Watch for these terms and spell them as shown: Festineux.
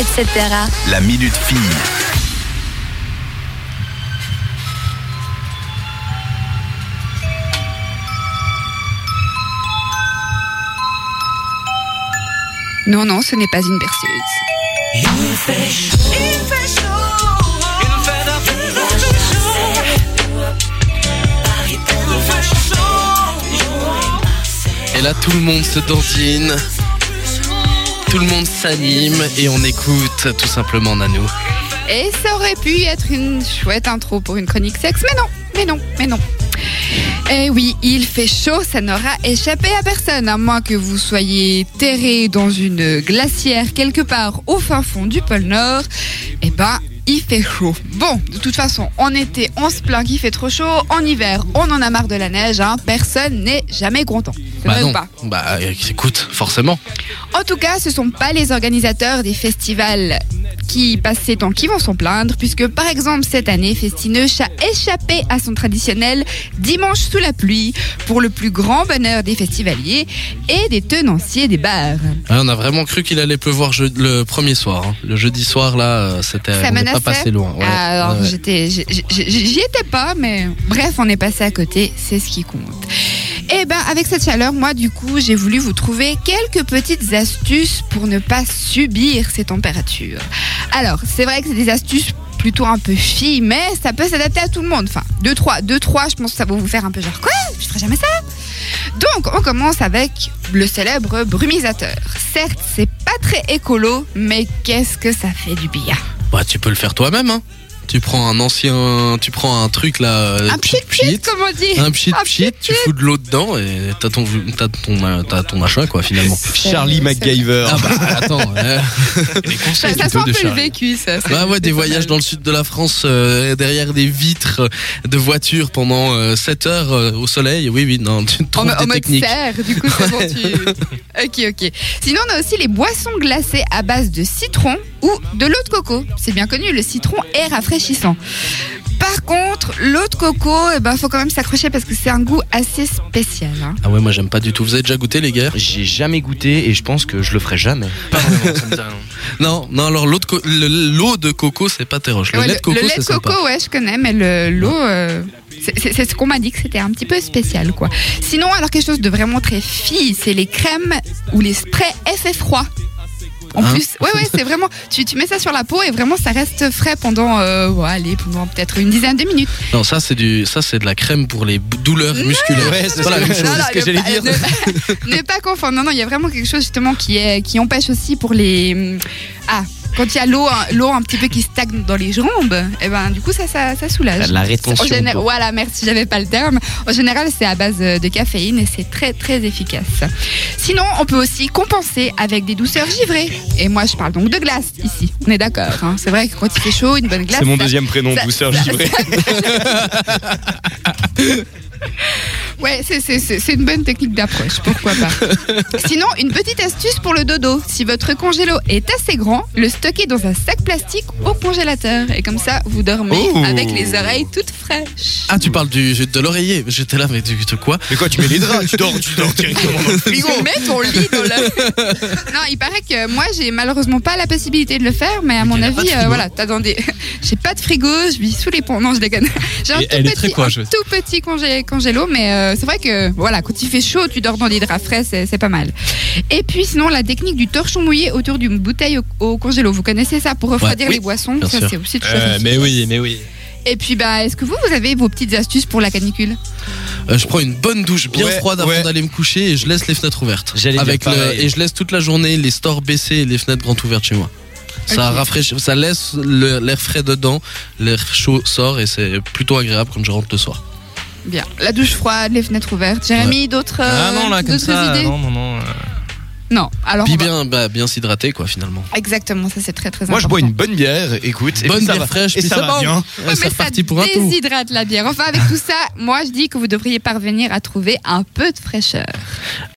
etc. La Minute Fille. Non, non, ce n'est pas une berceuse. Il fait chaud. Et là, tout le monde se dandine, tout le monde s'anime et on écoute tout simplement Nanou. Et ça aurait pu être une chouette intro pour une chronique sexe, mais non. Eh oui, il fait chaud, ça n'aura échappé à personne, à moins que vous soyez terré dans une glacière quelque part au fin fond du pôle Nord. Eh ben, il fait chaud. Bon, de toute façon, en été, on se plaint qu'il fait trop chaud. En hiver, on en a marre de la neige, hein. Personne n'est jamais content. C'est vrai ou pas ? Bah, écoute, forcément. En tout cas, ce ne sont pas les organisateurs des festivals qui passent ces temps qui vont s'en plaindre, puisque par exemple cette année, Festineux a échappé à son traditionnel dimanche sous la pluie pour le plus grand bonheur des festivaliers et des tenanciers des bars. Ouais, on a vraiment cru qu'il allait pleuvoir le premier soir. Hein. Le jeudi soir, là, c'était, ça on n'est pas passé loin. Ouais, alors, ouais. J'y étais pas, mais bref, on est passé à côté, c'est ce qui compte. Eh ben, avec cette chaleur, moi, du coup, j'ai voulu vous trouver quelques petites astuces pour ne pas subir ces températures. Alors, c'est vrai que c'est des astuces plutôt un peu filles, mais ça peut s'adapter à tout le monde. Enfin, 2-3, je pense que ça va vous faire un peu genre, quoi ? Je ferai jamais ça ? Donc, on commence avec le célèbre brumisateur. Certes, c'est pas très écolo, mais qu'est-ce que ça fait du bien ? Bah, tu peux le faire toi-même, hein. Tu prends un truc là. Un pchit, comme on dit. Un pchit, tu fous de l'eau dedans et t'as ton machin, quoi, finalement. Charlie MacGyver. Ah bah attends. Ça sent un peu le vécu, ça. Bah ouais, des voyages dans le sud de la France, derrière des vitres de voiture pendant 7 heures au soleil. Oui, non, tu trouves des techniques. En mode serre, du coup, c'est bon, Ok. Sinon, on a aussi les boissons glacées à base de citron ou de l'eau de coco. C'est bien connu, le citron est rafraîchissant. Par contre, l'eau de coco, faut quand même s'accrocher parce que c'est un goût assez spécial. Hein. Ah ouais, moi j'aime pas du tout. Vous avez déjà goûté, les gars ? J'ai jamais goûté et je pense que je le ferai jamais. Non, alors l'eau de coco, c'est pas terroche. Le lait de coco, c'est sympa. Le lait de coco, ouais, je connais, mais l'eau... C'est ce qu'on m'a dit, que c'était un petit peu spécial, quoi. Sinon, alors quelque chose de vraiment très fille, c'est les crèmes ou les sprays effet froid. En plus, ouais, c'est vraiment. Tu mets ça sur la peau et vraiment ça reste frais pendant peut-être une dizaine de minutes. Non, ça c'est de la crème pour les douleurs musculaires. Ouais, c'est ça la même chose. Ce que j'allais dire. Ne pas confondre. Non, il y a vraiment quelque chose justement qui empêche aussi pour les. Ah. Quand il y a l'eau un petit peu qui stagne dans les jambes, du coup ça soulage. La rétention. Voilà, merci, j'avais pas le terme. En général, c'est à base de caféine et c'est très très efficace. Sinon, on peut aussi compenser avec des douceurs givrées. Et moi, je parle donc de glace ici. On est d'accord. Hein. C'est vrai que quand il fait chaud, une bonne glace. C'est mon deuxième prénom, douceur givrée. Ouais, c'est une bonne technique d'approche, pourquoi pas. Sinon, une petite astuce pour le dodo. Si votre congélo est assez grand, le stockez dans un sac plastique au congélateur. Et comme ça, vous dormez avec les oreilles toutes fraîches. Ah, tu parles de l'oreiller. J'étais là, mais de quoi ? Mais quoi, tu mets les draps, tu dors directement dans le frigo. Tu mets ton lit dans la... Non, il paraît que moi, j'ai malheureusement pas la possibilité de le faire, mais à mon avis, t'as dans des... J'ai pas de frigo, je vis sous les ponts. Non, je déconne. J'ai un tout petit congélo, mais... c'est vrai que quand il fait chaud, tu dors dans des draps frais, c'est pas mal. Et puis sinon, la technique du torchon mouillé autour d'une bouteille au congélo, vous connaissez ça pour refroidir les boissons. Ça sûr. C'est aussi une chose. Mais oui. Et puis est-ce que vous avez vos petites astuces pour la canicule ? Je prends une bonne douche bien froide avant d'aller me coucher et je laisse les fenêtres ouvertes. Et je laisse toute la journée les stores baissés et les fenêtres grandes ouvertes chez moi. Ça rafraîchit, ça laisse l'air frais dedans, l'air chaud sort et c'est plutôt agréable quand je rentre le soir. Bien, la douche froide, les fenêtres ouvertes. Jérémy, d'autres idées ? Non. Non, alors puis bien s'hydrater, quoi, finalement. Exactement, ça c'est très très important. Moi je bois une bonne bière, écoute, bonne bière fraîche, et ça va bien. Ouais, mais ça déshydrate la bière. Enfin, avec tout ça, moi je dis que vous devriez parvenir à trouver un peu de fraîcheur.